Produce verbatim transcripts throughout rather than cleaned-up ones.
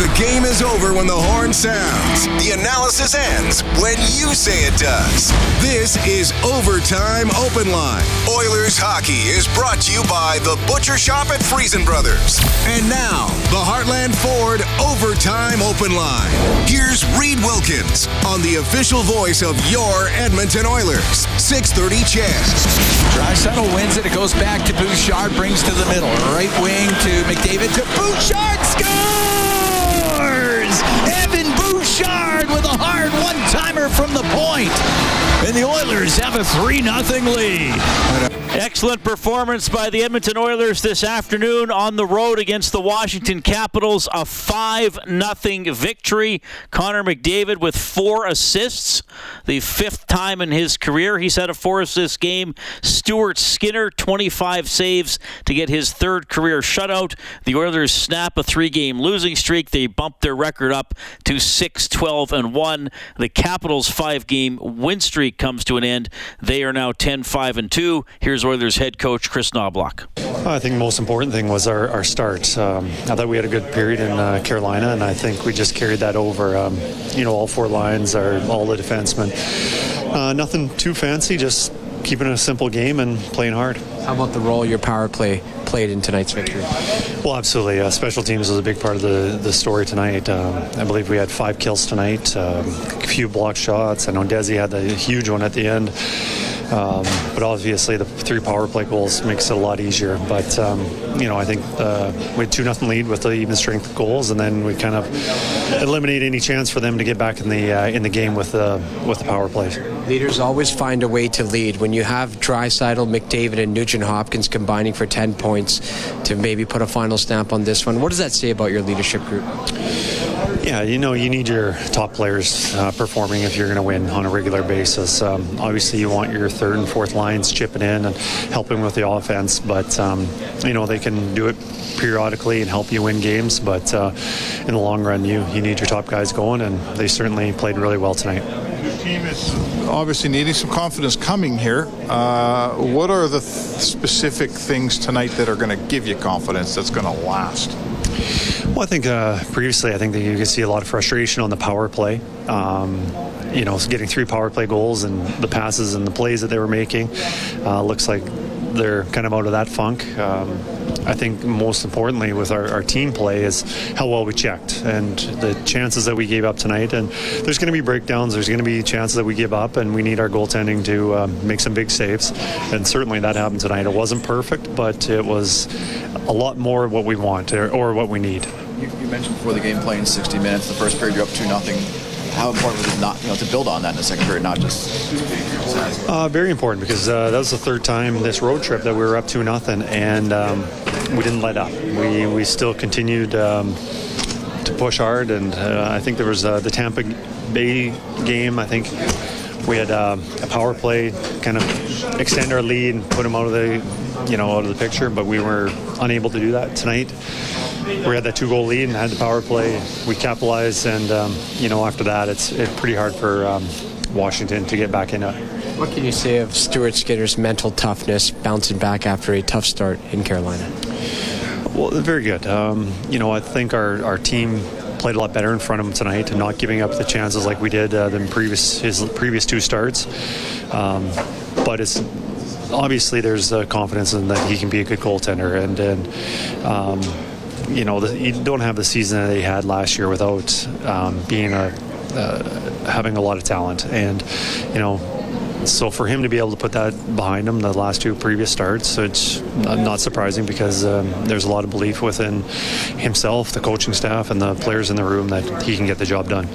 The game is over when the horn sounds. The analysis ends when you say it does. This is Overtime Open Line. Oilers hockey is brought to you by The Butcher Shop at Friesen Brothers. And now, the Heartland Ford Overtime Open Line. Here's Reed Wilkins on the official voice of your Edmonton Oilers. six thirty Chaz. Draisaitl wins it. It goes back to Bouchard. Brings to the middle. Right wing to McDavid. To Bouchard. Scores! Evan Bouchard with a hard one-timer from the point. And the Oilers have a three nothing lead. Excellent performance by the Edmonton Oilers this afternoon on the road against the Washington Capitals. A five nothing victory. Connor McDavid with four assists, the fifth time in his career. He's had a four-assist game. Stuart Skinner, twenty-five saves to get his third career shutout. The Oilers snap a three-game losing streak. They bump their record up to six twelve one. The Capitals' five-game win streak comes to an end. They are now ten five two. Here's Oilers head coach Chris Knobloch. I think the most important thing was our, our start. Um, I thought we had a good period in uh, Carolina, and I think we just carried that over. Um, you know, all four lines, are all the defensemen. Uh, nothing too fancy, just keeping it a simple game and playing hard. How about the role your power play played in tonight's victory? Well, absolutely. Uh, special teams was a big part of the, the story tonight. Um, I believe we had five kills tonight, um, a few blocked shots. I know Desi had the huge one at the end. Um, but obviously the three power play goals makes it a lot easier. But, um, you know, I think uh, we had two nothing lead with the even strength goals, and then we kind of eliminate any chance for them to get back in the uh, in the game with, uh, with the power play. Leaders always find a way to lead. When you have Draisaitl, McDavid, and Nugent Hopkins combining for ten points to maybe put a final stamp on this one, what does that say about your leadership group? Yeah, you know, you need your top players uh, performing if you're going to win on a regular basis. Um, obviously, you want your third and fourth lines chipping in and helping with the offense, but, um, you know, they can do it periodically and help you win games, but uh, in the long run, you, you need your top guys going, and they certainly played really well tonight. Your team is obviously needing some confidence coming here. Uh, what are the th- specific things tonight that are going to give you confidence that's going to last? Well, I think uh, previously, I think that you could see a lot of frustration on the power play. Um, you know, getting three power play goals and the passes and the plays that they were making. Uh, looks like they're kind of out of that funk. Um, I think most importantly with our, our team play is how well we checked and the chances that we gave up tonight. And there's going to be breakdowns. There's going to be chances that we give up, and we need our goaltending to uh, make some big saves. And certainly that happened tonight. It wasn't perfect, but it was a lot more what we want or, or what we need. You, you mentioned before the game playing sixty minutes. The first period you're up two nothing. How important was it not, you know, to build on that in the second period, not just uh, very important, because uh, that was the third time this road trip that we were up two nothing, and um, we didn't let up. We we still continued um, to push hard, and uh, I think there was uh, the Tampa Bay game. I think we had uh, a power play kind of extend our lead and put them out of the you know out of the picture, but we were unable to do that tonight. We had that two-goal lead and had the power play. We capitalized, and um, you know, after that, it's it's pretty hard for um, Washington to get back in it. What can you say of Stuart Skinner's mental toughness bouncing back after a tough start in Carolina? Well, very good. Um, you know, I think our our team played a lot better in front of him tonight, and not giving up the chances like we did uh, than previous his previous two starts. Um, but it's. Obviously, there's uh, confidence in that he can be a good goaltender, and and um, you know the, you don't have the season that he had last year without um, being a uh, having a lot of talent, and you know so for him to be able to put that behind him the last two previous starts, it's not surprising, because um, there's a lot of belief within himself, the coaching staff, and the players in the room that he can get the job done.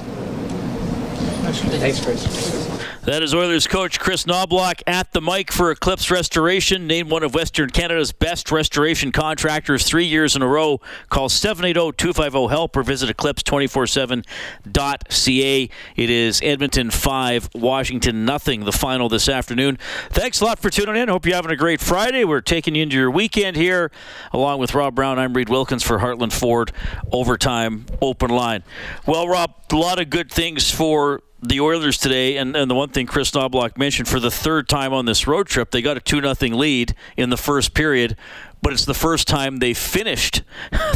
Thanks, Chris. That is Oilers coach Chris Knobloch at the mic for Eclipse Restoration, named one of Western Canada's best restoration contractors three years in a row. Call seven eight zero two five zero HELP or visit eclipse two four seven dot c a. It is Edmonton five, Washington nothing, the final this afternoon. Thanks a lot for tuning in. Hope you're having a great Friday. We're taking you into your weekend here. Along with Rob Brown, I'm Reed Wilkins for Heartland Ford Overtime Open Line. Well, Rob, a lot of good things for the Oilers today, and, and the one thing Chris Knobloch mentioned, for the third time on this road trip, they got a two nothing lead in the first period, but it's the first time they finished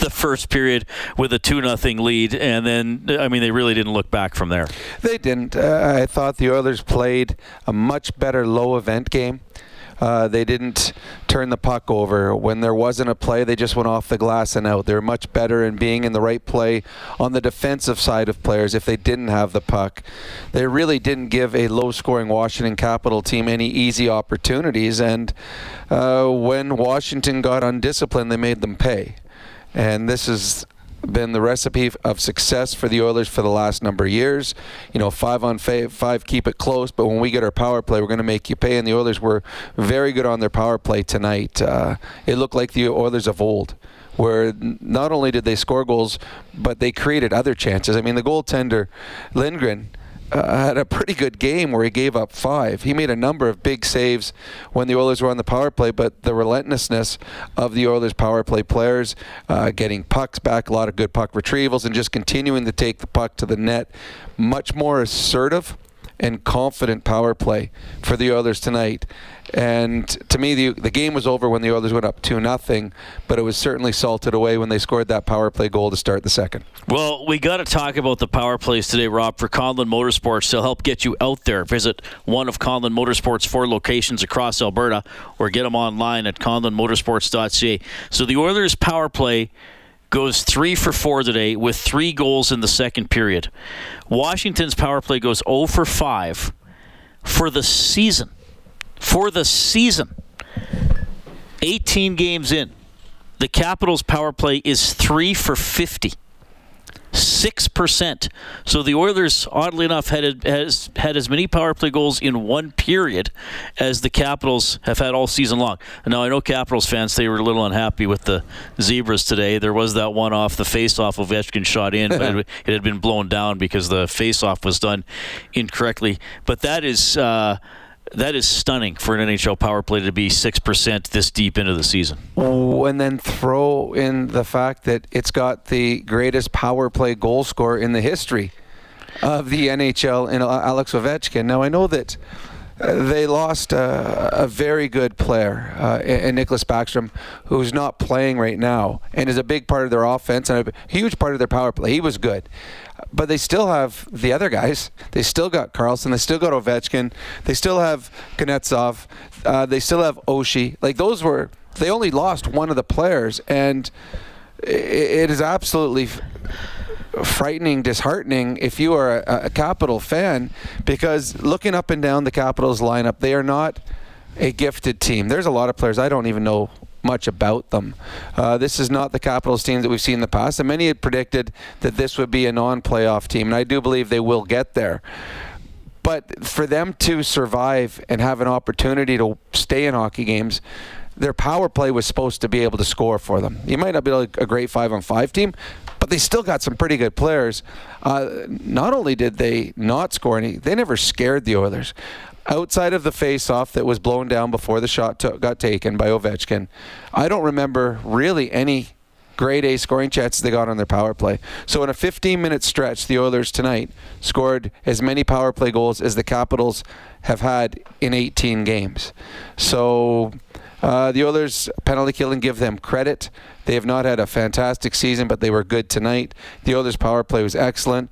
the first period with a two nothing lead, and then, I mean, they really didn't look back from there. They didn't. Uh, I thought the Oilers played a much better low-event game. Uh, they didn't turn the puck over. When there wasn't a play, they just went off the glass and out. They were much better in being in the right play on the defensive side of players if they didn't have the puck. They really didn't give a low-scoring Washington Capitol team any easy opportunities, and uh, when Washington got undisciplined, they made them pay. And this is... been the recipe of success for the Oilers for the last number of years. You know, five on five, five, keep it close, but when we get our power play, we're going to make you pay, and the Oilers were very good on their power play tonight. Uh, it looked like the Oilers of old, where not only did they score goals, but they created other chances. I mean, the goaltender, Lindgren, Uh, had a pretty good game where he gave up five. He made a number of big saves when the Oilers were on the power play, but the relentlessness of the Oilers power play players, uh, getting pucks back, a lot of good puck retrievals, and just continuing to take the puck to the net. Much more assertive and confident power play for the Oilers tonight. And to me, the, the game was over when the Oilers went up two nothing, but it was certainly salted away when they scored that power play goal to start the second. Well, we got to talk about the power plays today, Rob, for Conlon Motorsports. They'll help get you out there. Visit one of Conlon Motorsports' four locations across Alberta, or get them online at conlon motorsports dot c a. So the Oilers power play goes three for four today with three goals in the second period. Washington's power play goes zero for five for the season. For the season, eighteen games in, the Capitals' power play is three for fifty, six percent. So the Oilers, oddly enough, had has had as many power play goals in one period as the Capitals have had all season long. Now, I know Capitals fans, they were a little unhappy with the Zebras today. There was that one off the face-off Ovechkin shot in, but it, it had been blown down because the face-off was done incorrectly. But that is... Uh, That is stunning for an N H L power play to be six percent this deep into the season. Oh, and then throw in the fact that it's got the greatest power play goal scorer in the history of the N H L in Alex Ovechkin. Now, I know that they lost a, a very good player uh, in Nicholas Backstrom, who's not playing right now and is a big part of their offense and a huge part of their power play. He was good. But they still have the other guys. They still got Carlson. They still got Ovechkin. They still have Kuznetsov. Uh, they still have Oshie. Like, those were... They only lost one of the players, and it, it is absolutely... F- frightening, disheartening if you are a, a Capital fan, because looking up and down the Capitals lineup, they are not a gifted team. There's a lot of players I don't even know much about them. Uh, this is not the Capitals team that we've seen in the past, and many had predicted that this would be a non-playoff team, and I do believe they will get there. But for them to survive and have an opportunity to stay in hockey games, their power play was supposed to be able to score for them. You might not be like a great five-on-five team, but they still got some pretty good players. Uh, not only did they not score any, they never scared the Oilers. Outside of the face-off that was blown down before the shot to- got taken by Ovechkin, I don't remember really any grade-A scoring chances they got on their power play. So in a fifteen-minute stretch, the Oilers tonight scored as many power play goals as the Capitals have had in eighteen games. So... Uh, the Oilers penalty killing, give them credit. They have not had a fantastic season, but they were good tonight. The Oilers power play was excellent,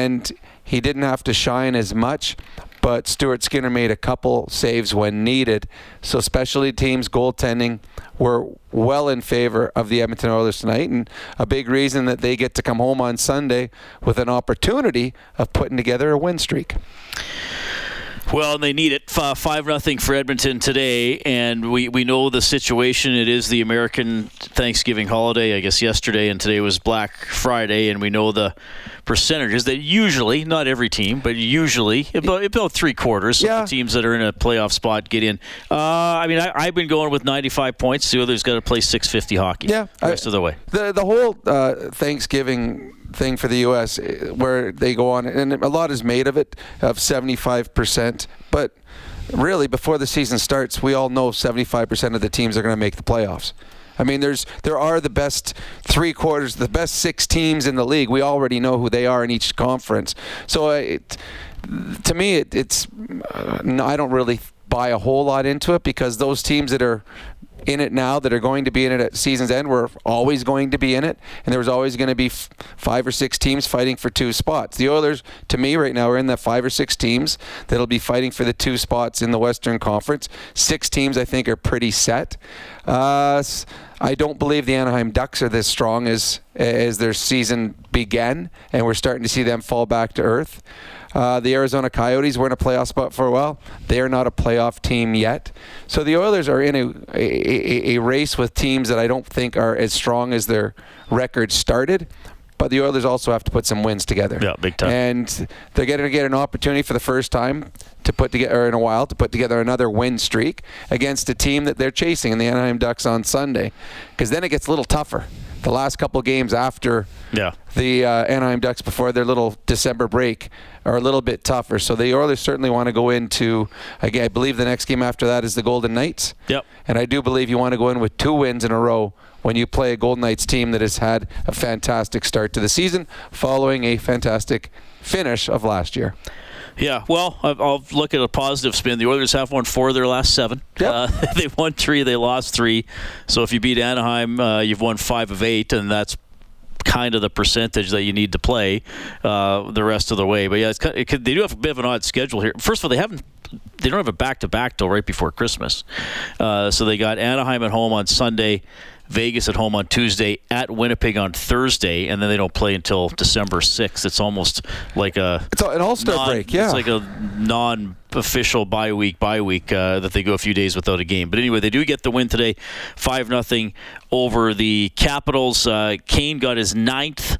and he didn't have to shine as much, but Stuart Skinner made a couple saves when needed. So specialty teams, goaltending were well in favor of the Edmonton Oilers tonight, and a big reason that they get to come home on Sunday with an opportunity of putting together a win streak. Well, and they need it. five nothing for Edmonton today, and we, we know the situation. It is the American Thanksgiving holiday, I guess, yesterday, and today was Black Friday, and we know the percentages that usually, not every team, but usually, about, about three-quarters yeah. of the teams that are in a playoff spot get in. Uh, I mean, I, I've been going with ninety-five points. The others got to play six fifty hockey yeah, the rest I, of the way. The, the whole uh, Thanksgiving thing for the U S where they go on, and a lot is made of it, of seventy-five percent, but really before the season starts, we all know seventy-five percent of the teams are going to make the playoffs. I mean, there's there are the best three quarters, the best six teams in the league. We already know who they are in each conference. So it, to me, it, it's uh, I don't really buy a whole lot into it, because those teams that are in it now that are going to be in it at season's end were always going to be in it, and there was always going to be f- five or six teams fighting for two spots. The Oilers, to me right now, are in the five or six teams that'll be fighting for the two spots in the Western Conference. Six teams, I think, are pretty set. Uh, I don't believe the Anaheim Ducks are this strong as as their season began, and we're starting to see them fall back to earth. Uh, the Arizona Coyotes were in a playoff spot for a while. They are not a playoff team yet. So the Oilers are in a, a, a race with teams that I don't think are as strong as their record started. But the Oilers also have to put some wins together. Yeah, big time. And they're going to get an opportunity for the first time to put together, or in a while, to put together another win streak against a team that they're chasing in the Anaheim Ducks on Sunday. Because then it gets a little tougher. The last couple games after yeah. the uh, Anaheim Ducks before their little December break are a little bit tougher. So the Oilers certainly want to go into, again, I believe the next game after that is the Golden Knights. Yep. And I do believe you want to go in with two wins in a row when you play a Golden Knights team that has had a fantastic start to the season following a fantastic finish of last year. Yeah, well, I'll look at a positive spin. The Oilers have won four of their last seven. Yep. Uh, they won three, they lost three. So if you beat Anaheim, uh, you've won five of eight, and that's kind of the percentage that you need to play uh, the rest of the way. But yeah, it's kind of, it could, they do have a bit of an odd schedule here. First of all, they haven't. They don't have a back-to-back till right before Christmas. Uh, so they got Anaheim at home on Sunday, Vegas at home on Tuesday, at Winnipeg on Thursday, and then they don't play until December sixth. It's almost like a it's an all-star non, break, yeah. It's like a non-official bye week, bye week uh, that they go a few days without a game. But anyway, they do get the win today, five nothing over the Capitals. Uh, Kane got his ninth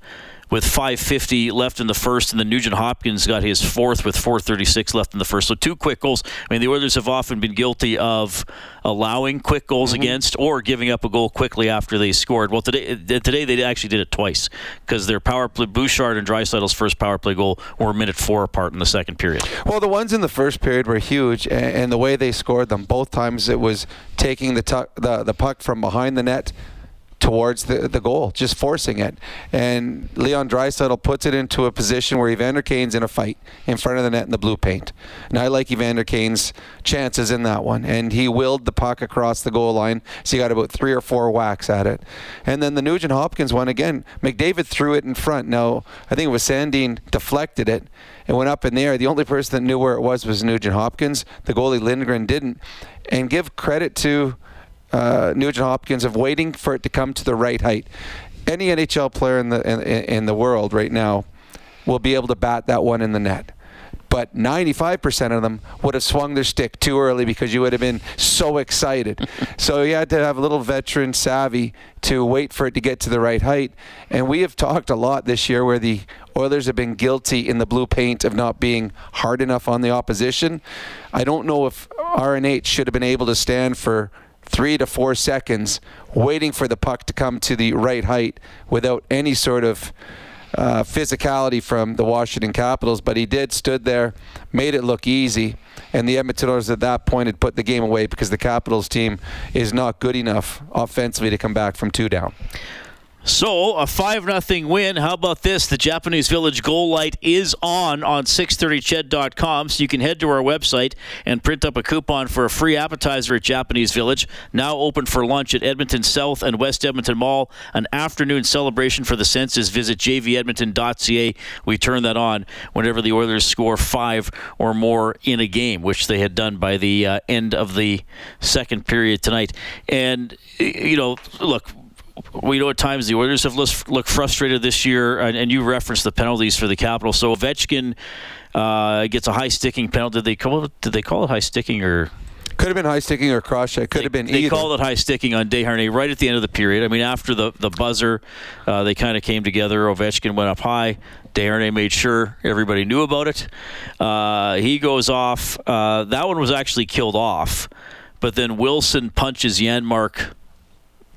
with five fifty left in the first, and then Nugent Hopkins got his fourth with four thirty-six left in the first. So two quick goals. I mean, the Oilers have often been guilty of allowing quick goals mm-hmm. against or giving up a goal quickly after they scored. Well, today today they actually did it twice because their power play, Bouchard and Draisaitl's first power play goal were a minute four apart in the second period. Well, the ones in the first period were huge, and the way they scored them both times, it was taking the tuck, the, the puck from behind the net towards the the goal, just forcing it. And Leon Draisaitl puts it into a position where Evander Kane's in a fight in front of the net in the blue paint. And I like Evander Kane's chances in that one. And he willed the puck across the goal line, so he got about three or four whacks at it. And then the Nugent Hopkins one, again, McDavid threw it in front. Now, I think it was Sandin deflected it. It went up in the air. The only person that knew where it was was Nugent Hopkins. The goalie Lindgren didn't. And give credit to Uh, Nugent Hopkins of waiting for it to come to the right height. Any N H L player in the in, in the world right now will be able to bat that one in the net. But ninety-five percent of them would have swung their stick too early because you would have been so excited. So you had to have a little veteran savvy to wait for it to get to the right height. And we have talked a lot this year where the Oilers have been guilty in the blue paint of not being hard enough on the opposition. I don't know if R and H should have been able to stand for three to four seconds waiting for the puck to come to the right height without any sort of uh, physicality from the Washington Capitals, but he did, stood there, made it look easy, and the Edmonton Oilers at that point had put the game away because the Capitals team is not good enough offensively to come back from two down. So, a five nothing win. How about this? The Japanese Village goal light is on on six thirty ched dot com, so you can head to our website and print up a coupon for a free appetizer at Japanese Village, now open for lunch at Edmonton South and West Edmonton Mall, an afternoon celebration for the senses. Visit j v edmonton dot c a. We turn that on whenever the Oilers score five or more in a game, which they had done by the uh, end of the second period tonight. And, you know, look, we know at times the Oilers have looked frustrated this year, and you referenced the penalties for the Capitals. So Ovechkin uh, gets a high-sticking penalty. Did they call it, did they call it high-sticking or? Could have been high-sticking or cross-check. Could they, have been they either. They called it high-sticking on Desharnais right at the end of the period. I mean, after the, the buzzer, uh, they kind of came together. Ovechkin went up high. Desharnais made sure everybody knew about it. Uh, he goes off. Uh, that one was actually killed off. But then Wilson punches Janmark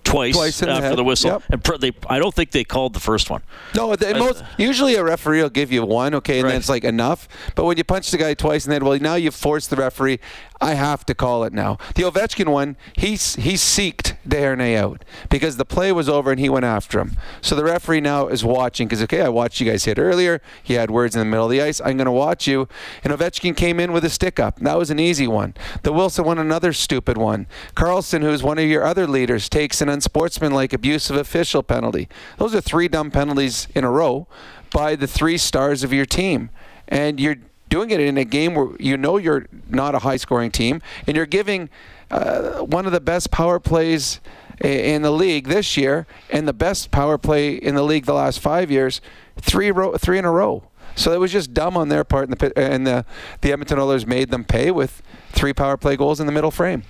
Twice, Twice after the, the whistle. Yep. And pr- they, I don't think they called the first one. No, they, most, usually a referee will give you one, okay, and right. then it's like enough. But when you punch the guy twice and then, well, now you've forced the referee. I have to call it now. The Ovechkin one, he, he seeked Desharnais out because the play was over and he went after him. So the referee now is watching because, okay, I watched you guys hit earlier. He had words in the middle of the ice. I'm going to watch you. And Ovechkin came in with a stick-up. That was an easy one. The Wilson one, another stupid one. Carlson, who's one of your other leaders, takes an unsportsmanlike abusive official penalty. Those are three dumb penalties in a row by the three stars of your team. And you're doing it in a game where you know you're not a high-scoring team, and you're giving uh, one of the best power plays in the league this year and the best power play in the league the last five years, three ro- three in a row. So it was just dumb on their part, and the, and the, the Edmonton Oilers made them pay with three power play goals in the middle frame.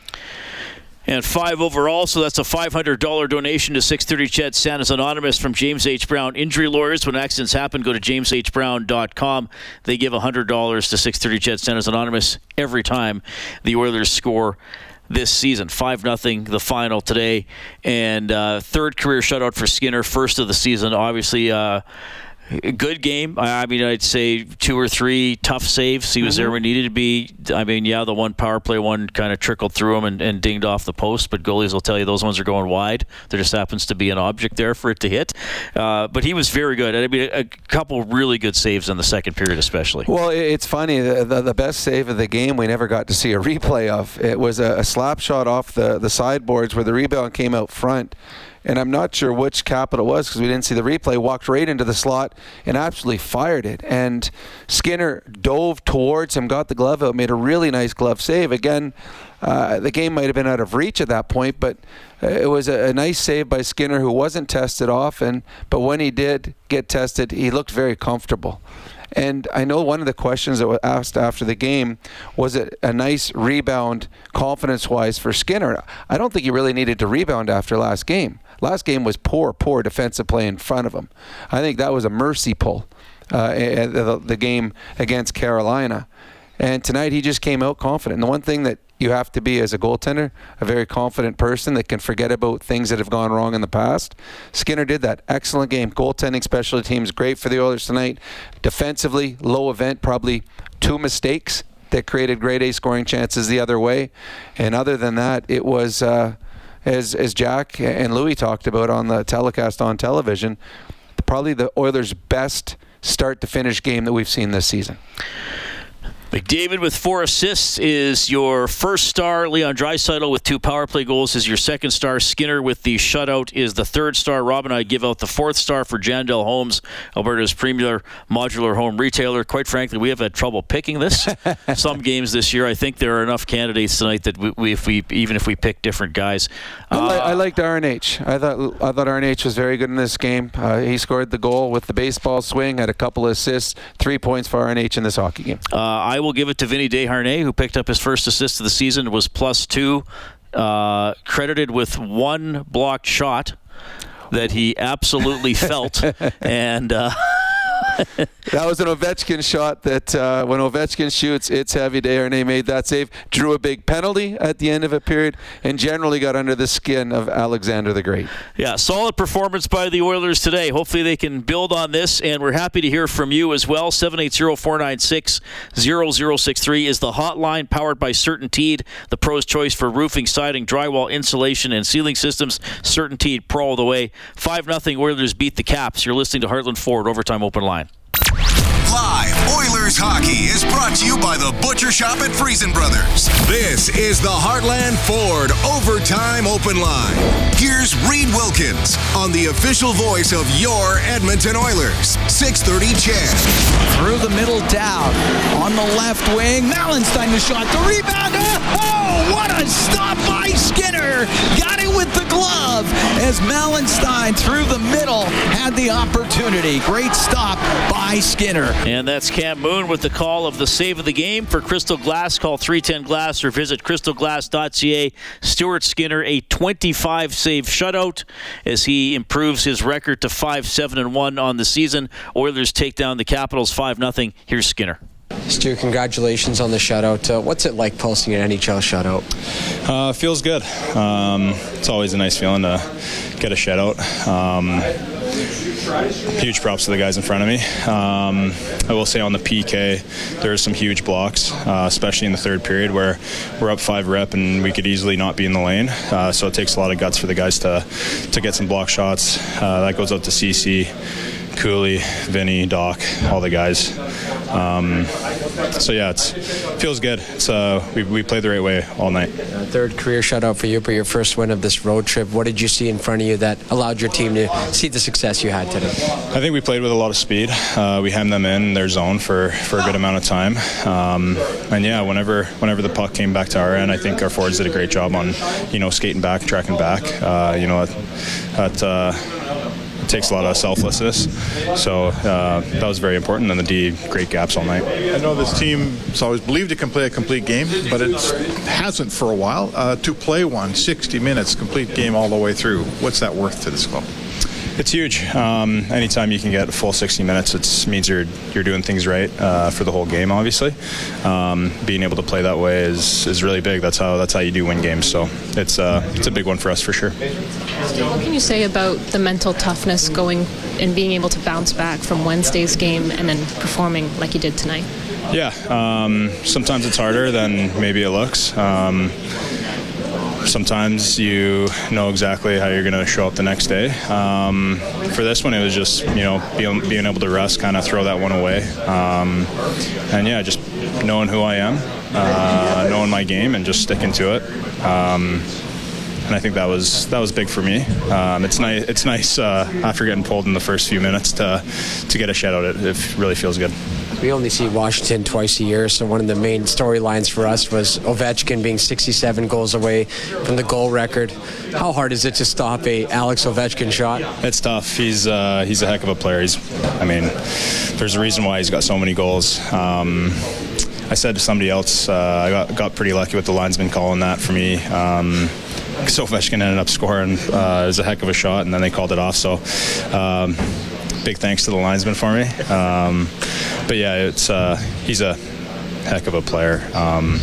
And five overall, so that's a five hundred dollars donation to six thirty Chet Santa's Anonymous from James H. Brown Injury Lawyers. When accidents happen, go to james h brown dot com. They give one hundred dollars to six thirty Chet Santa's Anonymous every time the Oilers score this season. five nothing the final today. And uh, third career shutout for Skinner, first of the season. Obviously, uh, good game. I mean, I'd say two or three tough saves. He was mm-hmm. there when he needed to be. I mean, yeah, the one power play one kind of trickled through him and, and dinged off the post, but goalies will tell you those ones are going wide. There just happens to be an object there for it to hit. Uh, but he was very good. I mean, a, a couple really good saves in the second period especially. Well, it's funny. The, the, the best save of the game we never got to see a replay of. It was a, a slap shot off the, the sideboards where the rebound came out front. And I'm not sure which Capitol was because we didn't see the replay, walked right into the slot and absolutely fired it. And Skinner dove towards him, got the glove out, made a really nice glove save. Again, uh, the game might have been out of reach at that point, but it was a, a nice save by Skinner who wasn't tested often. But when he did get tested, he looked very comfortable. And I know one of the questions that was asked after the game was it a nice rebound confidence-wise for Skinner. I don't think he really needed to rebound after last game. Last game was poor, poor defensive play in front of him. I think that was a mercy pull, uh, the, the game against Carolina. And tonight he just came out confident. And the one thing that you have to be as a goaltender, a very confident person that can forget about things that have gone wrong in the past. Skinner did that. Excellent game. Goaltending, special teams, great for the Oilers tonight. Defensively, low event, probably two mistakes that created grade A scoring chances the other way. And other than that, it was, uh, as as Jack and Louie talked about on the telecast on television, probably the Oilers' best start-to-finish game that we've seen this season. McDavid with four assists is your first star. Leon Draisaitl with two power play goals is your second star. Skinner with the shutout is the third star. Rob and I give out the fourth star for Jandell Homes, Alberta's premier modular home retailer. Quite frankly, we have had trouble picking this. Some games this year, I think there are enough candidates tonight that we, we, if we even if we pick different guys. Uh, I, I liked R N H. I thought I thought R N H was very good in this game. Uh, he scored the goal with the baseball swing, had a couple of assists, three points for R N H in this hockey game. Uh, I I will give it to Vinny Desharnais, who picked up his first assist of the season, was plus two, uh, credited with one blocked shot that he absolutely felt. And uh, that was an Ovechkin shot that uh, when Ovechkin shoots, it's heavy. Desharnais made that save, drew a big penalty at the end of a period, and generally got under the skin of Alexander the Great. Yeah, solid performance by the Oilers today. Hopefully they can build on this, and we're happy to hear from you as well. seven eight zero, four nine six, zero zero six three is the hotline, powered by CertainTeed, the pro's choice for roofing, siding, drywall, insulation, and ceiling systems. CertainTeed, pro all the way. five nothing Oilers beat the Caps. You're listening to Heartland Ford Overtime Open Line. Live Oilers hockey is brought to you by the Butcher Shop at Friesen Brothers. This is the Heartland Ford Overtime Open Line. Here's Reed Wilkins on the official voice of your Edmonton Oilers, six thirty Chad. Through the middle down, on the left wing, Malenstein the shot, the rebound, oh, what a stop by Skinner. Got it with the glove as Malenstein through the middle had the opportunity. Great stop by Skinner. And that's Cam Moon with the call of the save of the game. For Crystal Glass, call three ten glass or visit crystal glass dot c a. Stuart Skinner, a twenty-five save shutout as he improves his record to five seven one on the season. Oilers take down the Capitals five nothing. Here's Skinner. Stu, congratulations on the shutout. Uh, what's it like posting an N H L shutout? Uh, feels good. Um, it's always a nice feeling to get a shutout. Um, huge props to the guys in front of me. Um, I will say on the P K, there are some huge blocks, uh, especially in the third period where we're up five rep and we could easily not be in the lane. Uh, so it takes a lot of guts for the guys to, to get some block shots. Uh, that goes out to C C, Cooley, Vinny, Doc, all the guys. Um, so yeah, it feels good. It's, uh, we, we played the right way all night. Uh, third career shutout for you, but your first win of this road trip. What did you see in front of you that allowed your team to see the success you had today? I think we played with a lot of speed. Uh, we hemmed them in their zone for, for a good amount of time. Um, and yeah, whenever whenever the puck came back to our end, I think our forwards did a great job on, you know, skating back, tracking back. Uh, you know, that. that uh, takes a lot of selflessness, so uh, that was very important, and the D, great gaps all night. I know this team has always believed it can play a complete game, but it hasn't for a while. Uh, to play one, sixty minutes, complete game all the way through, what's that worth to this club? It's huge. Um, anytime you can get a full sixty minutes, it means you're you're doing things right uh, for the whole game, obviously. Um, being able to play that way is, is really big. That's how that's how you do win games. So it's, uh, it's a big one for us for sure. What can you say about the mental toughness going and being able to bounce back from Wednesday's game and then performing like you did tonight? Yeah. Um, sometimes it's harder than maybe it looks. Um, Sometimes you know exactly how you're going to show up the next day. Um, for this one, it was just, you know, being, being able to rest, kind of throw that one away. Um, and, yeah, just knowing who I am, uh, knowing my game, and just sticking to it. Um, and I think that was that was big for me. Um, it's nice, it's nice uh, after getting pulled in the first few minutes to, to get a shutout. It, it really feels good. We only see Washington twice a year, so one of the main storylines for us was Ovechkin being sixty-seven goals away from the goal record. How hard is it to stop a Alex Ovechkin shot? It's tough. He's uh, he's a heck of a player. He's, I mean, there's a reason why he's got so many goals. Um, I said to somebody else, uh, I got, got pretty lucky with the linesman calling that for me. Um, so Ovechkin ended up scoring. Uh, it was a heck of a shot, and then they called it off. So. Um, Big thanks to the linesman for me. Um, but yeah, it's uh, he's a heck of a player. Um,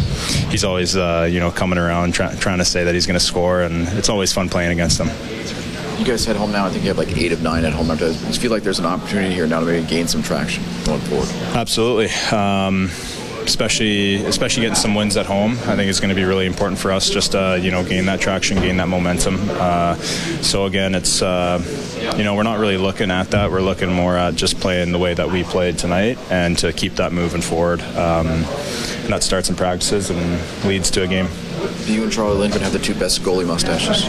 he's always uh, you know coming around try- trying to say that he's going to score, and it's always fun playing against him. You guys head home now. I think you have like eight of nine at home. Do you feel like there's an opportunity here now to maybe gain some traction going forward? Absolutely. Um, especially especially getting some wins at home. I think it's going to be really important for us just to, you know, gain that traction, gain that momentum. Uh, so, again, it's, uh, you know, we're not really looking at that. We're looking more at just playing the way that we played tonight and to keep that moving forward. Um, and that starts in practices and leads to a game. Do you and Charlie Lindgren have the two best goalie mustaches?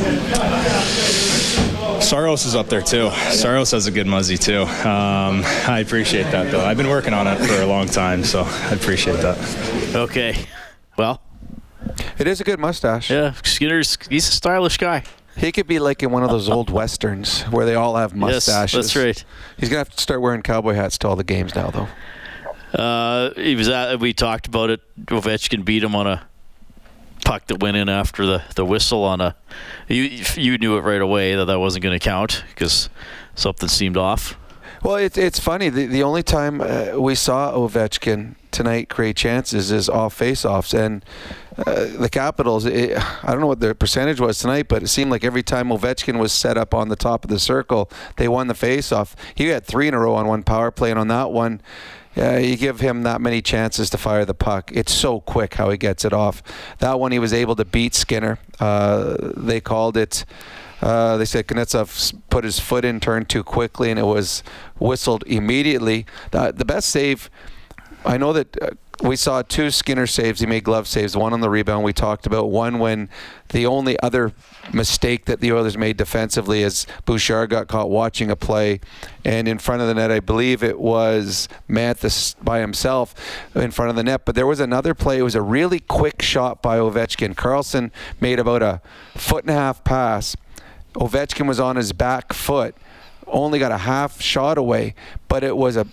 Saros is up there, too. Saros has a good muzzy, too. Um, I appreciate that, though. I've been working on it for a long time, so I appreciate that. Okay. Well. It is a good mustache. Yeah, Skinner's, he's a stylish guy. He could be like in one of those old Westerns where they all have mustaches. Yes, that's right. He's going to have to start wearing cowboy hats to all the games now, though. Uh, he was at, we talked about it. Ovechkin beat him on a puck that went in after the, the whistle on a... You you knew it right away that that wasn't going to count because something seemed off. Well, it, it's funny. The, the only time uh, we saw Ovechkin tonight create chances is off face-offs. And uh, the Capitals, it, I don't know what their percentage was tonight, but it seemed like every time Ovechkin was set up on the top of the circle, they won the face-off. He had three in a row on one power play, and on that one, yeah, you give him that many chances to fire the puck. It's so quick how he gets it off. That one he was able to beat Skinner. Uh, they called it, uh, they said Kuznetsov put his foot in, turned too quickly, and it was whistled immediately. The, the best save, I know that uh, we saw two Skinner saves. He made glove saves, one on the rebound we talked about, one when the only other mistake that the Oilers made defensively is Bouchard got caught watching a play, and in front of the net, I believe it was Mattias by himself in front of the net. But there was another play. It was a really quick shot by Ovechkin. Carlson made about a foot and a half pass. Ovechkin was on his back foot, only got a half shot away, but it was a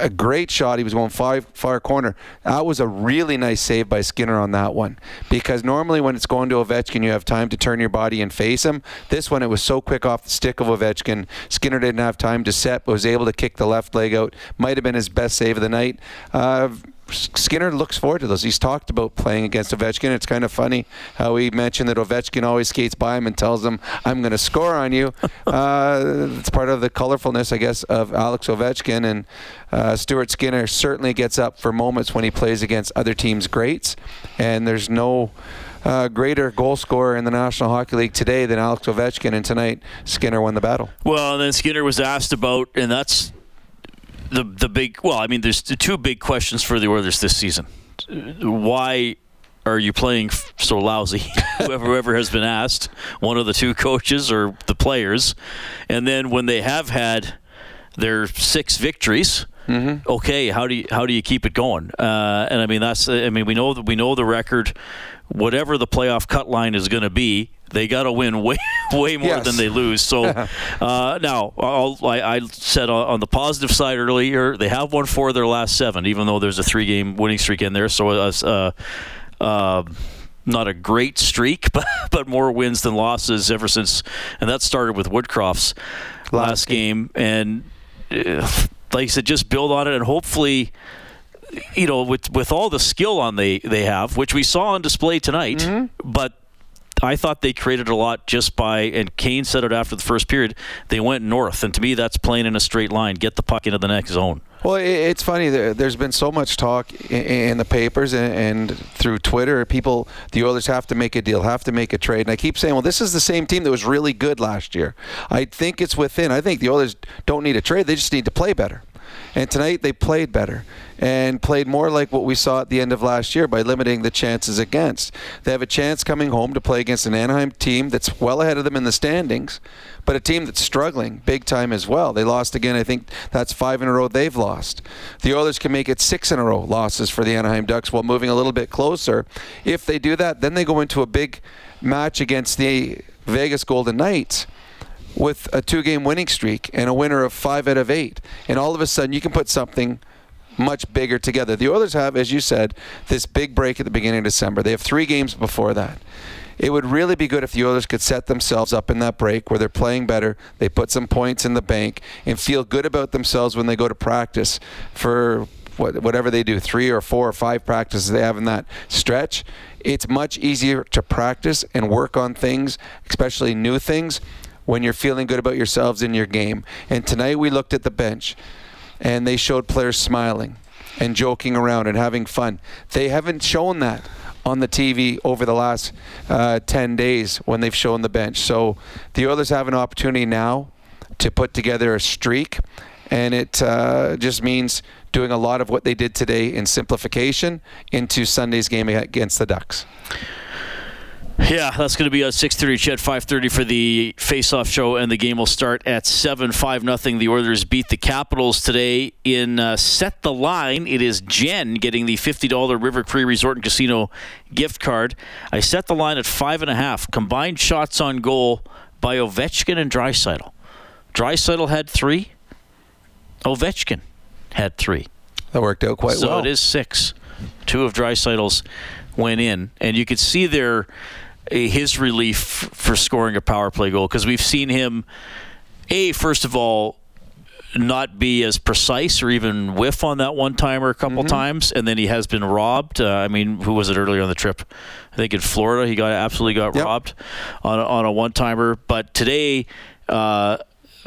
a great shot. He was going far, far corner. That was a really nice save by Skinner on that one, because normally when it's going to Ovechkin, you have time to turn your body and face him. This one, it was so quick off the stick of Ovechkin. Skinner didn't have time to set, but was able to kick the left leg out. Might have been his best save of the night. Uh, Skinner looks forward to those. He's talked about playing against Ovechkin. It's kind of funny how he mentioned that Ovechkin always skates by him and tells him, I'm going to score on you. Uh, it's part of the colorfulness, I guess, of Alex Ovechkin. And uh, Stuart Skinner certainly gets up for moments when he plays against other teams' greats. And there's no uh, greater goal scorer in the National Hockey League today than Alex Ovechkin. And tonight, Skinner won the battle. Well, and then Skinner was asked about, and that's The the big, well, I mean, there's two big questions for the Oilers this season. Why are you playing f- so lousy? whoever, whoever has been asked, one of the two coaches or the players. And then when they have had their six victories, mm-hmm. okay, how do you how do you keep it going? Uh, and I mean that's I mean we know that we know the record. Whatever the playoff cut line is going to be, they got to win way, way more yes. than they lose. So uh, now, I'll, I, I said on the positive side earlier, they have won four of their last seven, even though there's a three-game winning streak in there. So uh, uh, not a great streak, but, but more wins than losses ever since. And that started with Woodcroft's last, last game. game. And uh, like I said, just build on it and hopefully, you know, with with all the skill on they, they have, which we saw on display tonight, mm-hmm. but I thought they created a lot just by, and Kane said it after the first period, they went north. And to me, that's playing in a straight line. Get the puck into the next zone. Well, it's funny. There's been so much talk in the papers and through Twitter. People, the Oilers have to make a deal, have to make a trade. And I keep saying, well, this is the same team that was really good last year. I think it's within. I think the Oilers don't need a trade. They just need to play better. And tonight they played better and played more like what we saw at the end of last year by limiting the chances against. They have a chance coming home to play against an Anaheim team that's well ahead of them in the standings, but a team that's struggling big time as well. They lost again. I think that's five in a row they've lost. The Oilers can make it six in a row losses for the Anaheim Ducks while moving a little bit closer. If they do that, then they go into a big match against the Vegas Golden Knights with a two-game winning streak and a winner of five out of eight. And all of a sudden, you can put something much bigger together. The Oilers have, as you said, this big break at the beginning of December. They have three games before that. It would really be good if the Oilers could set themselves up in that break where they're playing better, they put some points in the bank, and feel good about themselves when they go to practice for whatever they do, three or four or five practices they have in that stretch. It's much easier to practice and work on things, especially new things, when you're feeling good about yourselves in your game. And tonight we looked at the bench, and they showed players smiling and joking around and having fun. They haven't shown that on the T V over the last uh, ten days when they've shown the bench. So the Oilers have an opportunity now to put together a streak, and it uh, just means doing a lot of what they did today in simplification into Sunday's game against the Ducks. Yeah, that's going to be at six thirty, Chet, five thirty for the face-off show, and the game will start at seven, five nothing. The Oilers beat the Capitals today in uh, Set the Line. It is Jen getting the fifty dollars River Cree Resort and Casino gift card. I set the line at five point five. Combined shots on goal by Ovechkin and Draisaitl. Draisaitl had three. Ovechkin had three. That worked out quite so well. So it is six. Two of Draisaitl's went in, and you could see their... his relief for scoring a power play goal, because we've seen him, A, first of all, not be as precise or even whiff on that one-timer a couple mm-hmm. times, and then he has been robbed. Uh, I mean, who was it earlier on the trip? I think in Florida he got absolutely got yep. robbed on a, on a one-timer. But today, uh,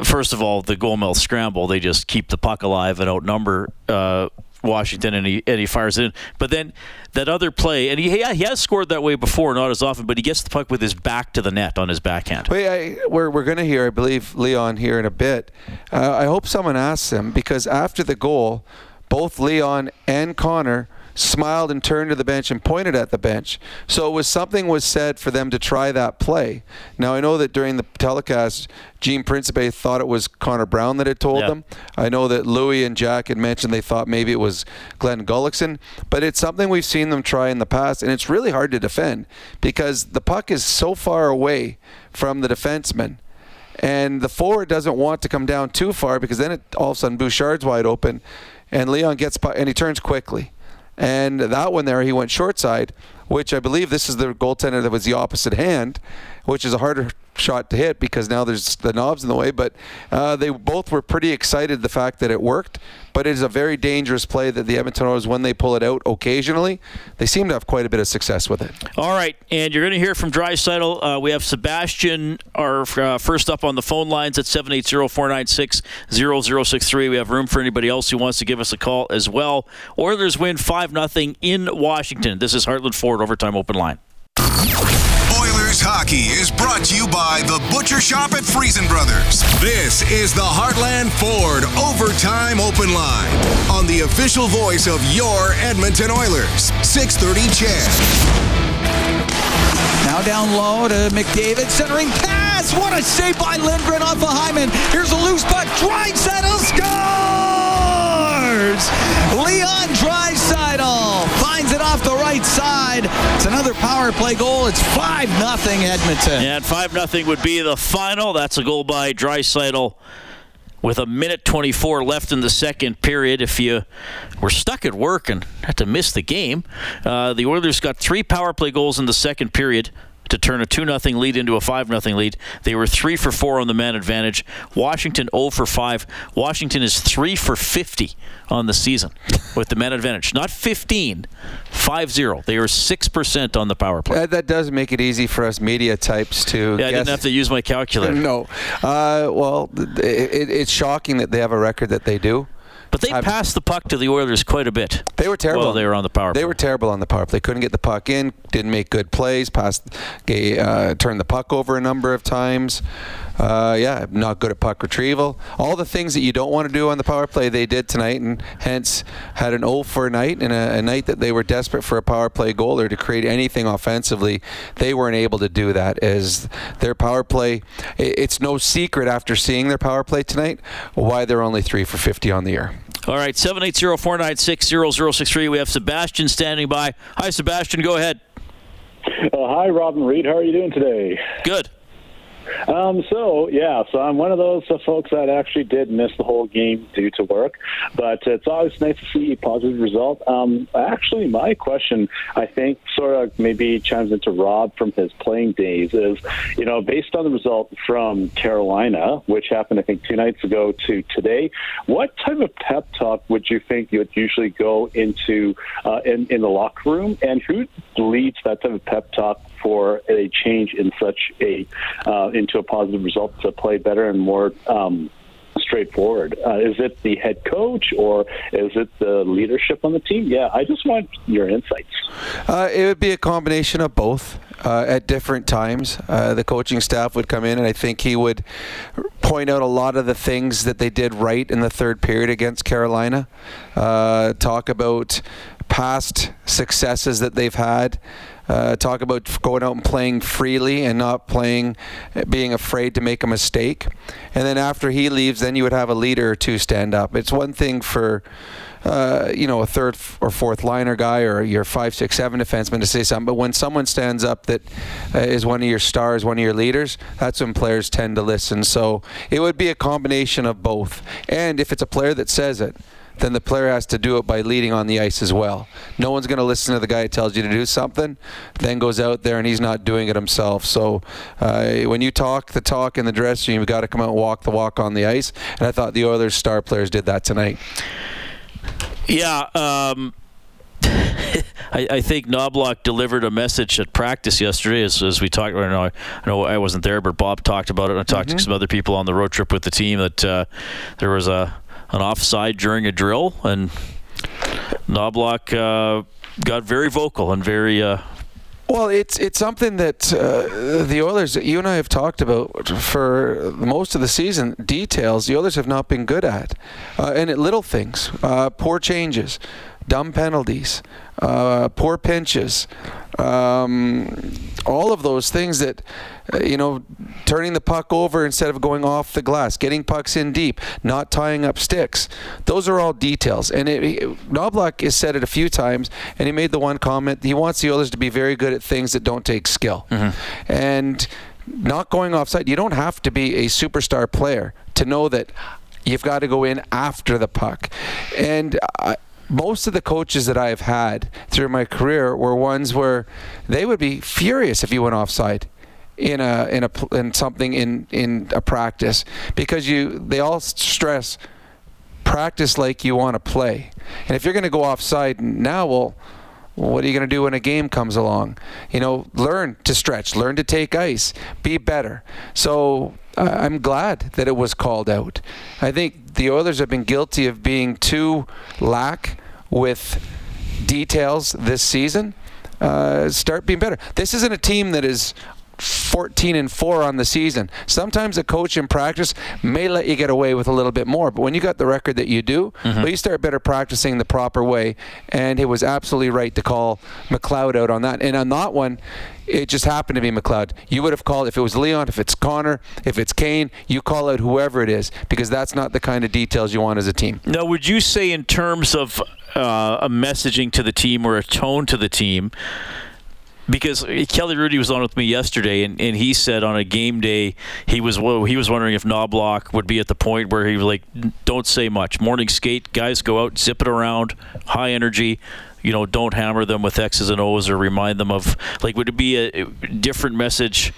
first of all, the goalmouth scramble, they just keep the puck alive and outnumber uh Washington, and he, and he fires it in. But then that other play, and he, yeah, he has scored that way before, not as often, but he gets the puck with his back to the net on his backhand. Wait, I, we're we're going to hear, I believe, Leon here in a bit. Uh, I hope someone asks him, because after the goal, both Leon and Connor smiled and turned to the bench and pointed at the bench. So it was something was said for them to try that play. Now, I know that during the telecast, Gene Principe thought it was Connor Brown that had told yeah. them. I know that Louie and Jack had mentioned they thought maybe it was Glenn Gullickson. But it's something we've seen them try in the past, and it's really hard to defend because the puck is so far away from the defenseman. And the forward doesn't want to come down too far because then it, all of a sudden Bouchard's wide open, and Leon gets – and he turns quickly. And that one there, he went short side, which I believe this is the goaltender that was the opposite hand, which is a harder shot to hit because now there's the knobs in the way. But uh, they both were pretty excited the fact that it worked. but it is a very dangerous play that the Edmonton Oilers, when they pull it out occasionally, they seem to have quite a bit of success with it. All right, and you're going to hear from Draisaitl. Uh, we have Sebastian, our uh, first up on the phone lines at seven eight zero, four nine six, zero zero six three. We have room for anybody else who wants to give us a call as well. Oilers win five nothing in Washington. This is Heartland Ford Overtime Open Line. Hockey is brought to you by the Butcher Shop at Friesen Brothers. This is the Heartland Ford Overtime Open Line on the official voice of your Edmonton Oilers, six thirty Chad. Now down low to McDavid, centering pass. What a save by Lindgren off of Hyman. Here's a loose puck. Draisaitl scores! Leon Draisaitl finds it off the right side. It's another power play goal. It's five nothing Edmonton. Yeah, and five nothing would be the final. That's a goal by Draisaitl with a minute twenty-four left in the second period. If you were stuck at work and had to miss the game, uh, the Oilers got three power play goals in the second period to turn a two nothing lead into a five nothing lead. They were three for four on the man advantage. Washington zero for five. Washington is three for fifty on the season with the man advantage. Not fifteen, five zero. They are six percent on the power play. Uh, that does make it easy for us media types to yeah, I guess. Didn't have to use my calculator. No. Uh, well, it, it's shocking that they have a record that they do. But they I'm, passed the puck to the Oilers quite a bit. They were terrible. Well, they were on the power play. They were terrible on the power play. They couldn't get the puck in, didn't make good plays, passed, uh, turned the puck over a number of times. Uh, yeah, not good at puck retrieval. All the things that you don't want to do on the power play, they did tonight, and hence had an zero for a night, and a, a night that they were desperate for a power play goal or to create anything offensively. They weren't able to do that. As their power play, it's no secret after seeing their power play tonight why they're only three for fifty on the year. All right, seven eight zero, four nine six, zero zero six three. We have Sebastian standing by. Hi, Sebastian, go ahead. Uh, hi, Rob and Reed. How are you doing today? Good. Um, so, yeah, so I'm one of those uh, folks that actually did miss the whole game due to work, but it's always nice to see a positive result. Um, actually, my question, I think, sort of maybe chimes into Rob from his playing days is, you know, based on the result from Carolina, which happened, I think, two nights ago to today, what type of pep talk would you think you would usually go into uh, in, in the locker room, and who leads that type of pep talk for a change in such a uh, into a positive result to play better and more um, straightforward? Uh, is it the head coach or is it the leadership on the team? Yeah, I just want your insights. Uh, it would be a combination of both. Uh, at different times, uh, the coaching staff would come in, and I think he would point out a lot of the things that they did right in the third period against Carolina. Uh, talk about past successes that they've had. Uh, talk about going out and playing freely and not playing, being afraid to make a mistake. And then after he leaves, then you would have a leader or two stand up. It's one thing for, uh, you know, a third or fourth liner guy or your five, six, seven defenseman to say something. But when someone stands up that uh, is one of your stars, one of your leaders, that's when players tend to listen. So it would be a combination of both. And if it's a player that says it, then the player has to do it by leading on the ice as well. No one's going to listen to the guy who tells you to do something, then goes out there and he's not doing it himself. So uh, when you talk the talk in the dressing room, you've got to come out and walk the walk on the ice. And I thought the Oilers' star players did that tonight. Yeah, um, I, I think Knobloch delivered a message at practice yesterday, as, as we talked about. I know I wasn't there, but Bob talked about it. And I talked mm-hmm. to some other people on the road trip with the team that uh, there was a an offside during a drill, and Knobloch uh, got very vocal and very... Uh Well, it's it's something that uh, the Oilers, you and I have talked about for most of the season, details the Oilers have not been good at. Uh, and at little things, uh, poor changes, dumb penalties, uh, poor pinches, um, all of those things that, you know, turning the puck over instead of going off the glass, getting pucks in deep, not tying up sticks. Those are all details. And it, it, Knobloch has said it a few times, and he made the one comment, he wants the Oilers to be very good at things that don't take skill. Mm-hmm. And not going offside, you don't have to be a superstar player to know that you've got to go in after the puck. And I, most of the coaches that I've had through my career were ones where they would be furious if you went offside in a in a in something in in a practice, because you they all stress practice like you want to play. And if you're going to go offside now, well, what are you going to do when a game comes along? You know, learn to stretch, learn to take ice, be better. So I'm glad that it was called out. I think the Oilers have been guilty of being too lax with details this season. Uh, start being better. This isn't a team that is fourteen and four on the season. Sometimes a coach in practice may let you get away with a little bit more, but when you got the record that you do, mm-hmm. well, you start better practicing the proper way, and it was absolutely right to call McLeod out on that. And on that one, it just happened to be McLeod. You would have called, if it was Leon, if it's Connor, if it's Kane, you call out whoever it is, because that's not the kind of details you want as a team. Now, would you say in terms of uh, a messaging to the team or a tone to the team, because Kelly Rudy was on with me yesterday, and, and he said on a game day he was well, he was wondering if Knobloch would be at the point where he was like, don't say much. Morning skate, guys go out, zip it around, high energy. You know, don't hammer them with X's and O's or remind them of, like, would it be a different message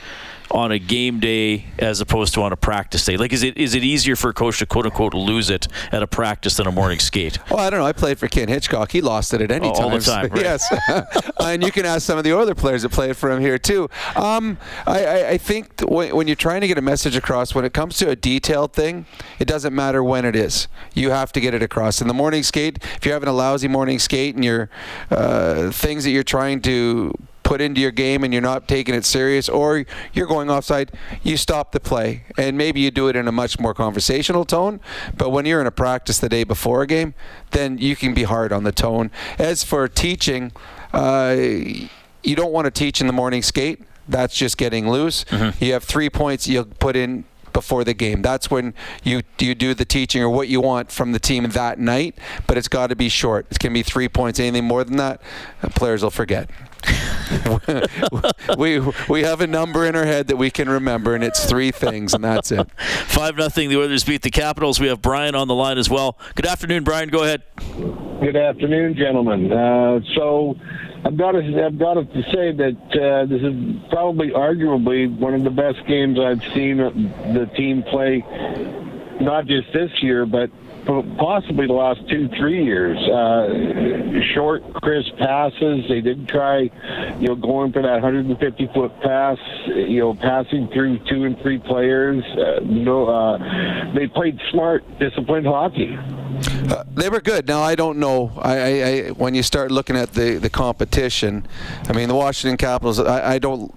on a game day as opposed to on a practice day? Like, is it is it easier for a coach to, quote-unquote, lose it at a practice than a morning skate? Well, I don't know. I played for Ken Hitchcock. He lost it at any oh, time. All the time, right? Yes. And you can ask some of the Oilers players that played for him here, too. Um, I, I, I think when you're trying to get a message across, when it comes to a detailed thing, it doesn't matter when it is. You have to get it across. In the morning skate, if you're having a lousy morning skate and your uh, things that you're trying to put into your game and you're not taking it serious, or you're going offside, you stop the play. And maybe you do it in a much more conversational tone, but when you're in a practice the day before a game, then you can be hard on the tone. As for teaching, uh, you don't want to teach in the morning skate. That's just getting loose. Mm-hmm. You have three points you'll put in before the game. That's when you you do the teaching or what you want from the team that night, but it's got to be short. It can be three points. Anything more than that, players will forget. we we have a number in our head that we can remember, and it's three things, and that's it. five nothing, the Oilers beat the Capitals. We have Brian on the line as well. Good afternoon, Brian. Go ahead. Good afternoon, gentlemen. Uh, so I've got to, I've got to say that uh, this is probably arguably one of the best games I've seen the team play, not just this year, but possibly the last two, three years. Uh, short, crisp passes. They did try, you know, going for that one hundred fifty foot pass, you know, passing through two and three players. Uh, no, uh, they played smart, disciplined hockey. Uh, they were good. Now, I don't know. I, I, I when you start looking at the, the competition, I mean, the Washington Capitals, I, I don't...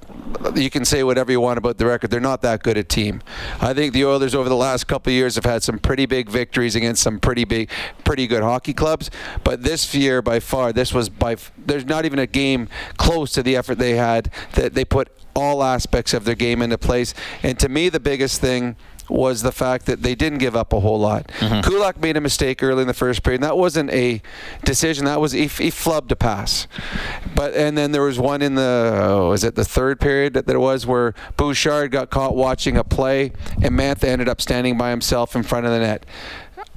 You can say whatever you want about the record. They're not that good a team. I think the Oilers over the last couple of years have had some pretty big victories against some pretty big, pretty good hockey clubs. But this year, by far, this was by. There's not even a game close to the effort they had. That they put all aspects of their game into place. And to me, the biggest thing was the fact that they didn't give up a whole lot. Mm-hmm. Kulak made a mistake early in the first period, and that wasn't a decision. That was, he, he flubbed a pass. But and then there was one in the, oh, is it the third period that there was, where Bouchard got caught watching a play, and Mantha ended up standing by himself in front of the net.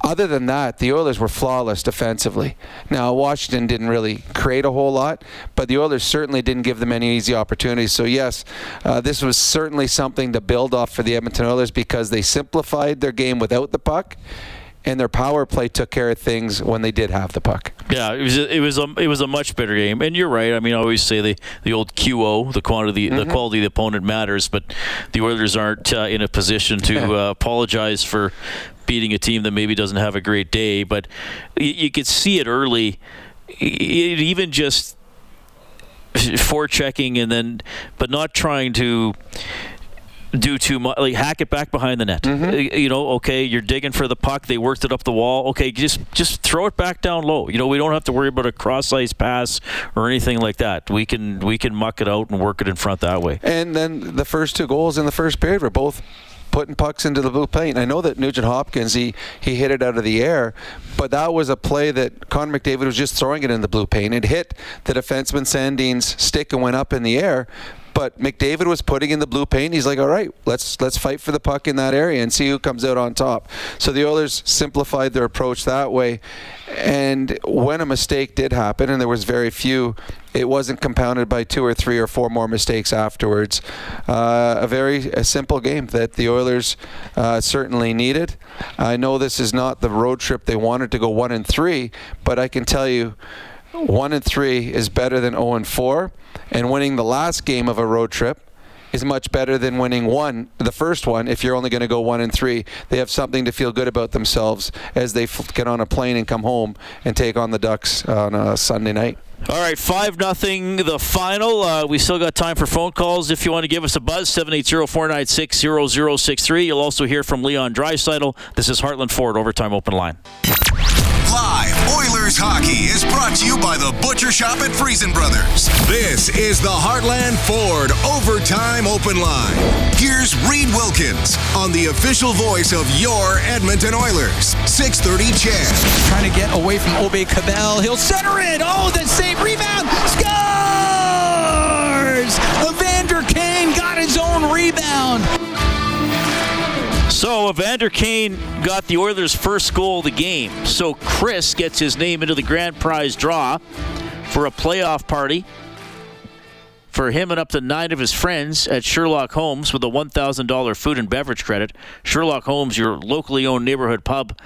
Other than that, the Oilers were flawless defensively. Now, Washington didn't really create a whole lot, but the Oilers certainly didn't give them any easy opportunities. So, yes, uh, this was certainly something to build off for the Edmonton Oilers, because they simplified their game without the puck, and their power play took care of things when they did have the puck. Yeah, it was a, it was a, it was a much better game. And you're right. I mean, I always say the, the old Q O, the quantity, mm-hmm. the quality of the opponent matters, but the Oilers aren't uh, in a position to uh, apologize for beating a team that maybe doesn't have a great day. But you, you could see it early, it, even just forechecking and then, but not trying to do too much, like hack it back behind the net. Mm-hmm. You know, okay, you're digging for the puck, they worked it up the wall, okay, just just throw it back down low. You know, we don't have to worry about a cross-ice pass or anything like that. We can we can muck it out and work it in front that way. And then the first two goals in the first period were both putting pucks into the blue paint. I know that Nugent Hopkins, he, he hit it out of the air, but that was a play that Connor McDavid was just throwing it in the blue paint. It hit the defenseman Sandin's stick and went up in the air, but McDavid was putting in the blue paint. He's like, all right, let's let's fight for the puck in that area and see who comes out on top. So the Oilers simplified their approach that way. And when a mistake did happen, and there was very few, it wasn't compounded by two or three or four more mistakes afterwards. Uh, a very a simple game that the Oilers uh, certainly needed. I know this is not the road trip they wanted to go one and three, but I can tell you, one and three is better than zero and four, and winning the last game of a road trip is much better than winning one, the first one, if you're only going to go one and three. They have something to feel good about themselves as they f- get on a plane and come home and take on the Ducks on a Sunday night. All right, five nothing the final. Uh, we still got time for phone calls. If you want to give us a buzz, seven eight zero, four nine six, zero zero six three. You'll also hear from Leon Draisaitl. This is Heartland Ford Overtime Open Line. Live Oilers hockey is brought to you by the Butcher Shop at Friesen Brothers. This is the Heartland Ford Overtime Open Line. Here's Reed Wilkins on the official voice of your Edmonton Oilers. six thirty Chad. Trying to get away from Obey Cabell. He'll center it. Oh, the save. Rebound. Scores! Evander Kane got his own rebound. So Evander Kane got the Oilers' first goal of the game. So Chris gets his name into the grand prize draw for a playoff party for him and up to nine of his friends at Sherlock Holmes with a one thousand dollars food and beverage credit. Sherlock Holmes, your locally owned neighborhood pub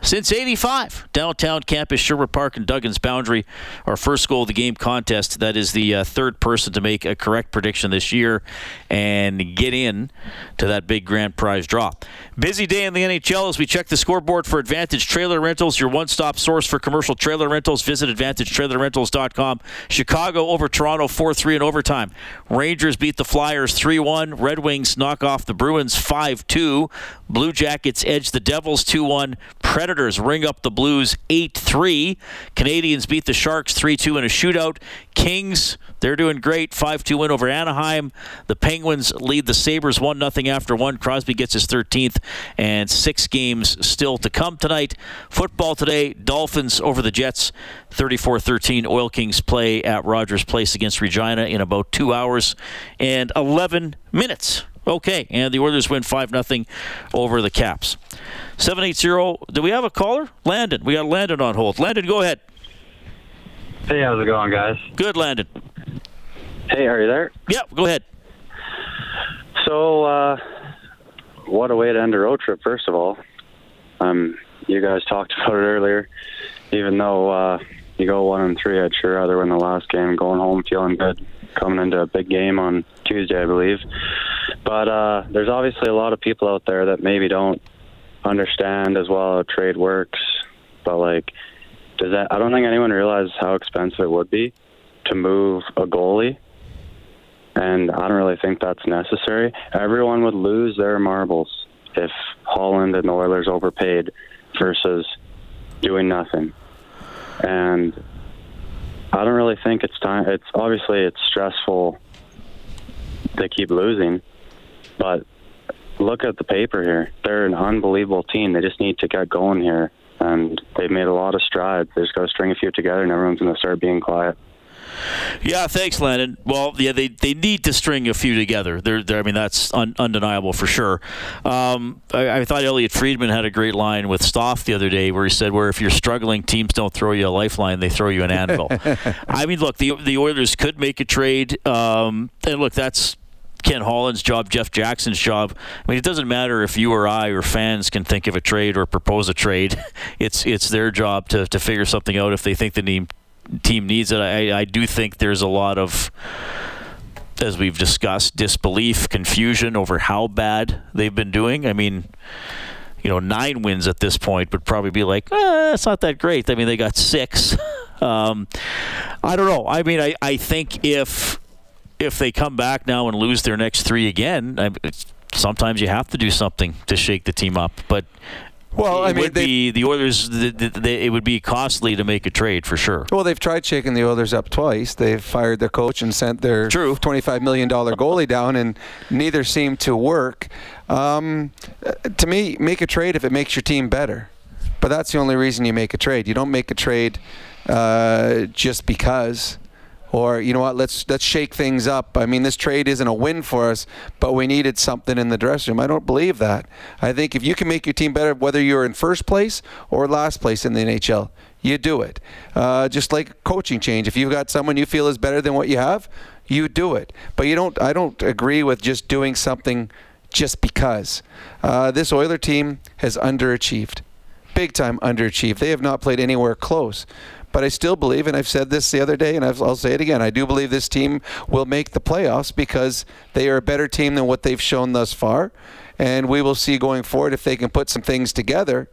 since eighty-five. Downtown campus, Sherwood Park and Duggan's Boundary. Our first goal of the game contest. That is the uh, third person to make a correct prediction this year and get in to that big grand prize draw. Busy day in the N H L as we check the scoreboard for Advantage Trailer Rentals, your one-stop source for commercial trailer rentals. Visit advantage trailer rentals dot com. Chicago over Toronto four three in overtime. Rangers beat the Flyers three one. Red Wings knock off the Bruins five two. Blue Jackets edge the Devils two one. Predators ring up the Blues eight three. Canadians beat the Sharks three two in a shootout. Kings, they're doing great, five two win over Anaheim. The Penguins lead the Sabres one nothing after one. Crosby gets his thirteenth, and six games still to come tonight. Football today, Dolphins over the Jets thirty-four thirteen. Oil Kings play at Rogers Place against Regina in about two hours and eleven minutes. Okay, and the Oilers win five nothing over the Caps. seven eight zero, do we have a caller? Landon, we got Landon on hold. Landon, go ahead. Hey, how's it going, guys? Good, Landon. Hey, are you there? Yeah, go ahead. So, uh, what a way to end a road trip, first of all. Um, you guys talked about it earlier. Even though uh, you go one and three, I'd sure rather win the last game. Going home feeling good, coming into a big game on Tuesday, I believe. But uh, there's obviously a lot of people out there that maybe don't understand as well how trade works. But, like, does that? I don't think anyone realizes how expensive it would be to move a goalie. And I don't really think that's necessary. Everyone would lose their marbles if Holland and the Oilers overpaid versus doing nothing. And I don't really think it's time. It's obviously, it's stressful they keep losing. But look at the paper here. They're an unbelievable team. They just need to get going here. And they've made a lot of strides. They just got to string a few together, and everyone's going to start being quiet. Yeah, thanks, Landon. Well, yeah, they, they need to string a few together. They're, they're, I mean, that's un, undeniable for sure. Um, I, I thought Elliot Friedman had a great line with Stoff the other day where he said, where if you're struggling, teams don't throw you a lifeline, they throw you an anvil. I mean, look, the, the Oilers could make a trade. Um, and, look, that's Ken Holland's job, Jeff Jackson's job. I mean, it doesn't matter if you or I or fans can think of a trade or propose a trade. It's it's their job to, to figure something out if they think the team team needs it. I, I do think there's a lot of, as we've discussed, disbelief, confusion over how bad they've been doing. I mean, you know, nine wins at this point would probably be like, eh, it's not that great. I mean, they got six. um, I don't know. I mean, I, I think if... if they come back now and lose their next three again, I, sometimes you have to do something to shake the team up. But well, I mean, would they, be, the Oilers, the, the, the, it would be costly to make a trade for sure. Well, they've tried shaking the Oilers up twice. They've fired their coach and sent their True. twenty-five million dollars goalie down, and neither seemed to work. Um, to me, make a trade if it makes your team better. But that's the only reason you make a trade. You don't make a trade uh, just because. Or, you know what, let's let's shake things up. I mean, this trade isn't a win for us, but we needed something in the dressing room. I don't believe that. I think if you can make your team better, whether you're in first place or last place in the N H L, you do it. Uh, just like coaching change. If you've got someone you feel is better than what you have, you do it. But you don't. I don't agree with just doing something just because. Uh, this Oiler team has underachieved. Big time underachieved. They have not played anywhere close. But I still believe, and I've said this the other day, and I've, I'll say it again, I do believe this team will make the playoffs because they are a better team than what they've shown thus far. And we will see going forward if they can put some things together,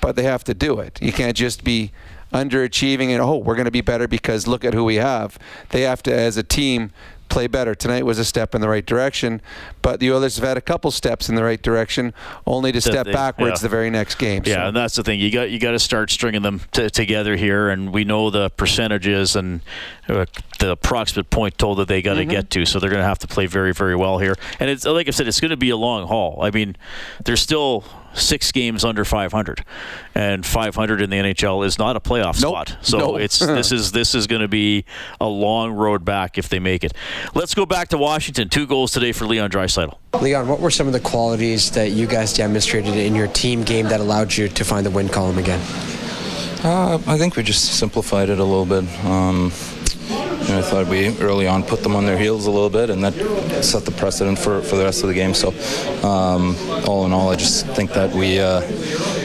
but they have to do it. You can't just be underachieving and, oh, we're going to be better because look at who we have. They have to, as a team, play better. Tonight was a step in the right direction, but the Oilers have had a couple steps in the right direction, only to step backwards yeah. the very next game. Yeah, so. And that's the thing. You got you got to start stringing them t- together here, and we know the percentages and uh, the approximate point total that they got to mm-hmm. get to. So they're going to have to play very, very well here. And it's like I said, it's going to be a long haul. I mean, there's still six games under five hundred, and five hundred in the N H L is not a playoff nope. spot. So nope. it's this is this is going to be a long road back if they make it. Let's go back to Washington. Two goals today for Leon Draisaitl. Leon, what were some of the qualities that you guys demonstrated in your team game that allowed you to find the win column again? Uh, I think we just simplified it a little bit. Um, you know, I thought we early on put them on their heels a little bit, and that set the precedent for, for the rest of the game. So um, all in all, I just think that we uh,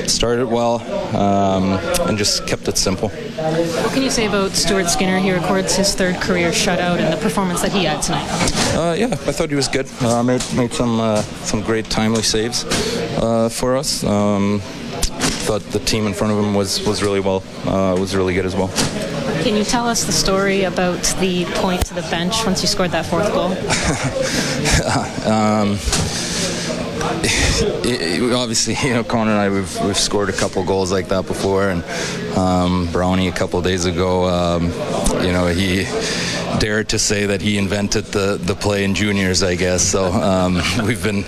started well um, and just kept it simple. What can you say about Stuart Skinner? He records his third career shutout and the performance that he had tonight. Uh, yeah, I thought he was good. Uh, made, made some uh, some great timely saves uh, for us. Um, thought the team in front of him was, was really well, uh, was really good as well. Can you tell us the story about the point to the bench once you scored that fourth goal? um, it, it, obviously, you know, Connor and I, we've, we've scored a couple goals like that before, and um, Brownie a couple days ago, um, you know, he dared to say that he invented the, the play in juniors, I guess. So um, we've been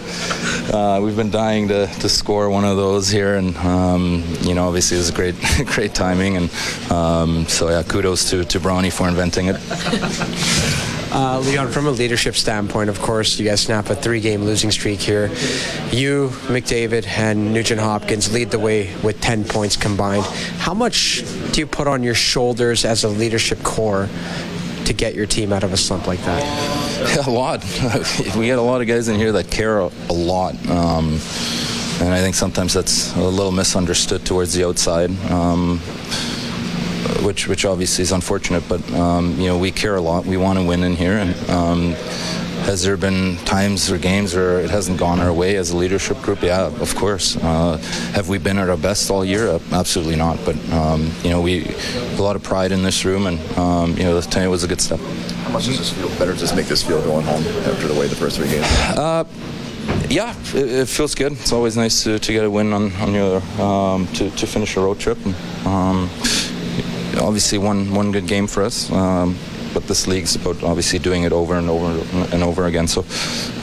uh, we've been dying to, to score one of those here, and um, you know, obviously it was great great timing, and um, so yeah, kudos. To, to Brownie for inventing it. uh, Leon, from a leadership standpoint, of course, you guys snap a three-game losing streak here. You, McDavid, and Nugent Hopkins lead the way with ten points combined. How much do you put on your shoulders as a leadership core to get your team out of a slump like that? Yeah, a lot. We got a lot of guys in here that care a, a lot. Um, and I think sometimes that's a little misunderstood towards the outside. Um, Which, which obviously is unfortunate, but um, you know, we care a lot. We want to win in here, and um, has there been times or games where it hasn't gone our way as a leadership group? Yeah, of course. Uh, have we been at our best all year? Uh, absolutely not. But um, you know, we a lot of pride in this room, and um, you know, tonight was a good step. How much does this feel better? Does this make this feel going home after the way the first three games? Uh, Yeah, it, it feels good. It's always nice to, to get a win on on your um, to to finish a road trip. And, um, Obviously, one one good game for us, um, but this league's about obviously doing it over and over and over again. So,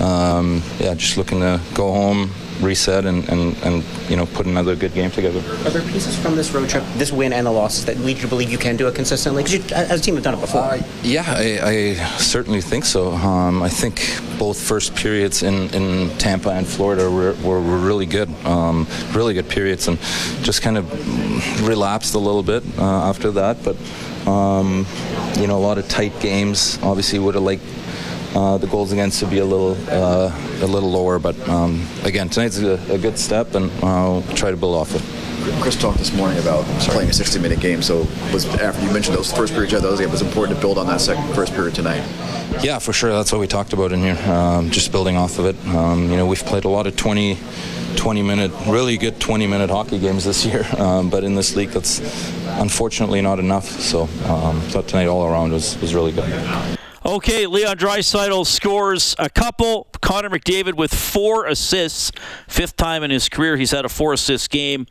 um, yeah, just looking to go home, reset, and, and, and you know, put another good game together. Are there pieces from this road trip, this win and the losses, that lead you to believe you can do it consistently? Because as a team have done it before. Uh, yeah, I, I certainly think so. Um, I think both first periods in, in Tampa and Florida were, were, were really good, um, really good periods, and just kind of relapsed a little bit uh, after that. But um, you know, a lot of tight games. Obviously, would have liked Uh, the goals against to be a little uh, a little lower, but um, again, tonight's a, a good step, and I'll try to build off it. Chris talked this morning about Sorry. playing a sixty-minute game, so was after you mentioned those first period, those games, it was important to build on that second first period tonight. Yeah, for sure. That's what we talked about in here, um, just building off of it. Um, you know, we've played a lot of twenty, twenty-minute, really good twenty-minute hockey games this year, um, but in this league, that's unfortunately not enough. So, um, thought tonight all around was was really good. Okay, Leon Draisaitl scores a couple. Connor McDavid with four assists. Fifth time in his career he's had a four-assist game.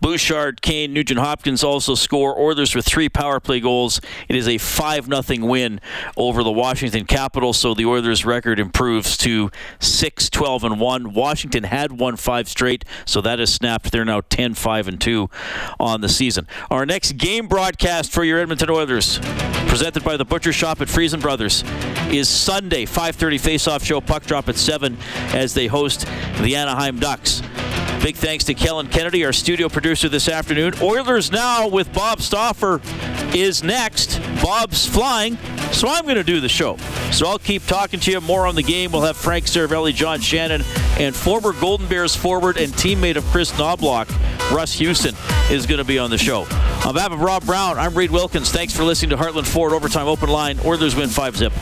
Bouchard, Kane, Nugent Hopkins also score. Oilers with three power play goals. It is a five nothing win over the Washington Capitals, so the Oilers' record improves to six twelve one. Washington had won five straight, so that is snapped. They're now ten five two on the season. Our next game broadcast for your Edmonton Oilers, presented by the Butcher Shop at Friesen Brothers, is Sunday, five thirty face-off show, puck drop at seven, as they host the Anaheim Ducks. Big thanks to Kellen Kennedy, our studio producer this afternoon. Oilers Now with Bob Stoffer is next. Bob's flying, so I'm going to do the show. So I'll keep talking to you more on the game. We'll have Frank Cervelli, John Shannon, and former Golden Bears forward and teammate of Chris Knobloch, Russ Houston, is going to be on the show. On behalf of Rob Brown, I'm Reed Wilkins. Thanks for listening to Heartland Ford Overtime Open Line. Oilers win five zip.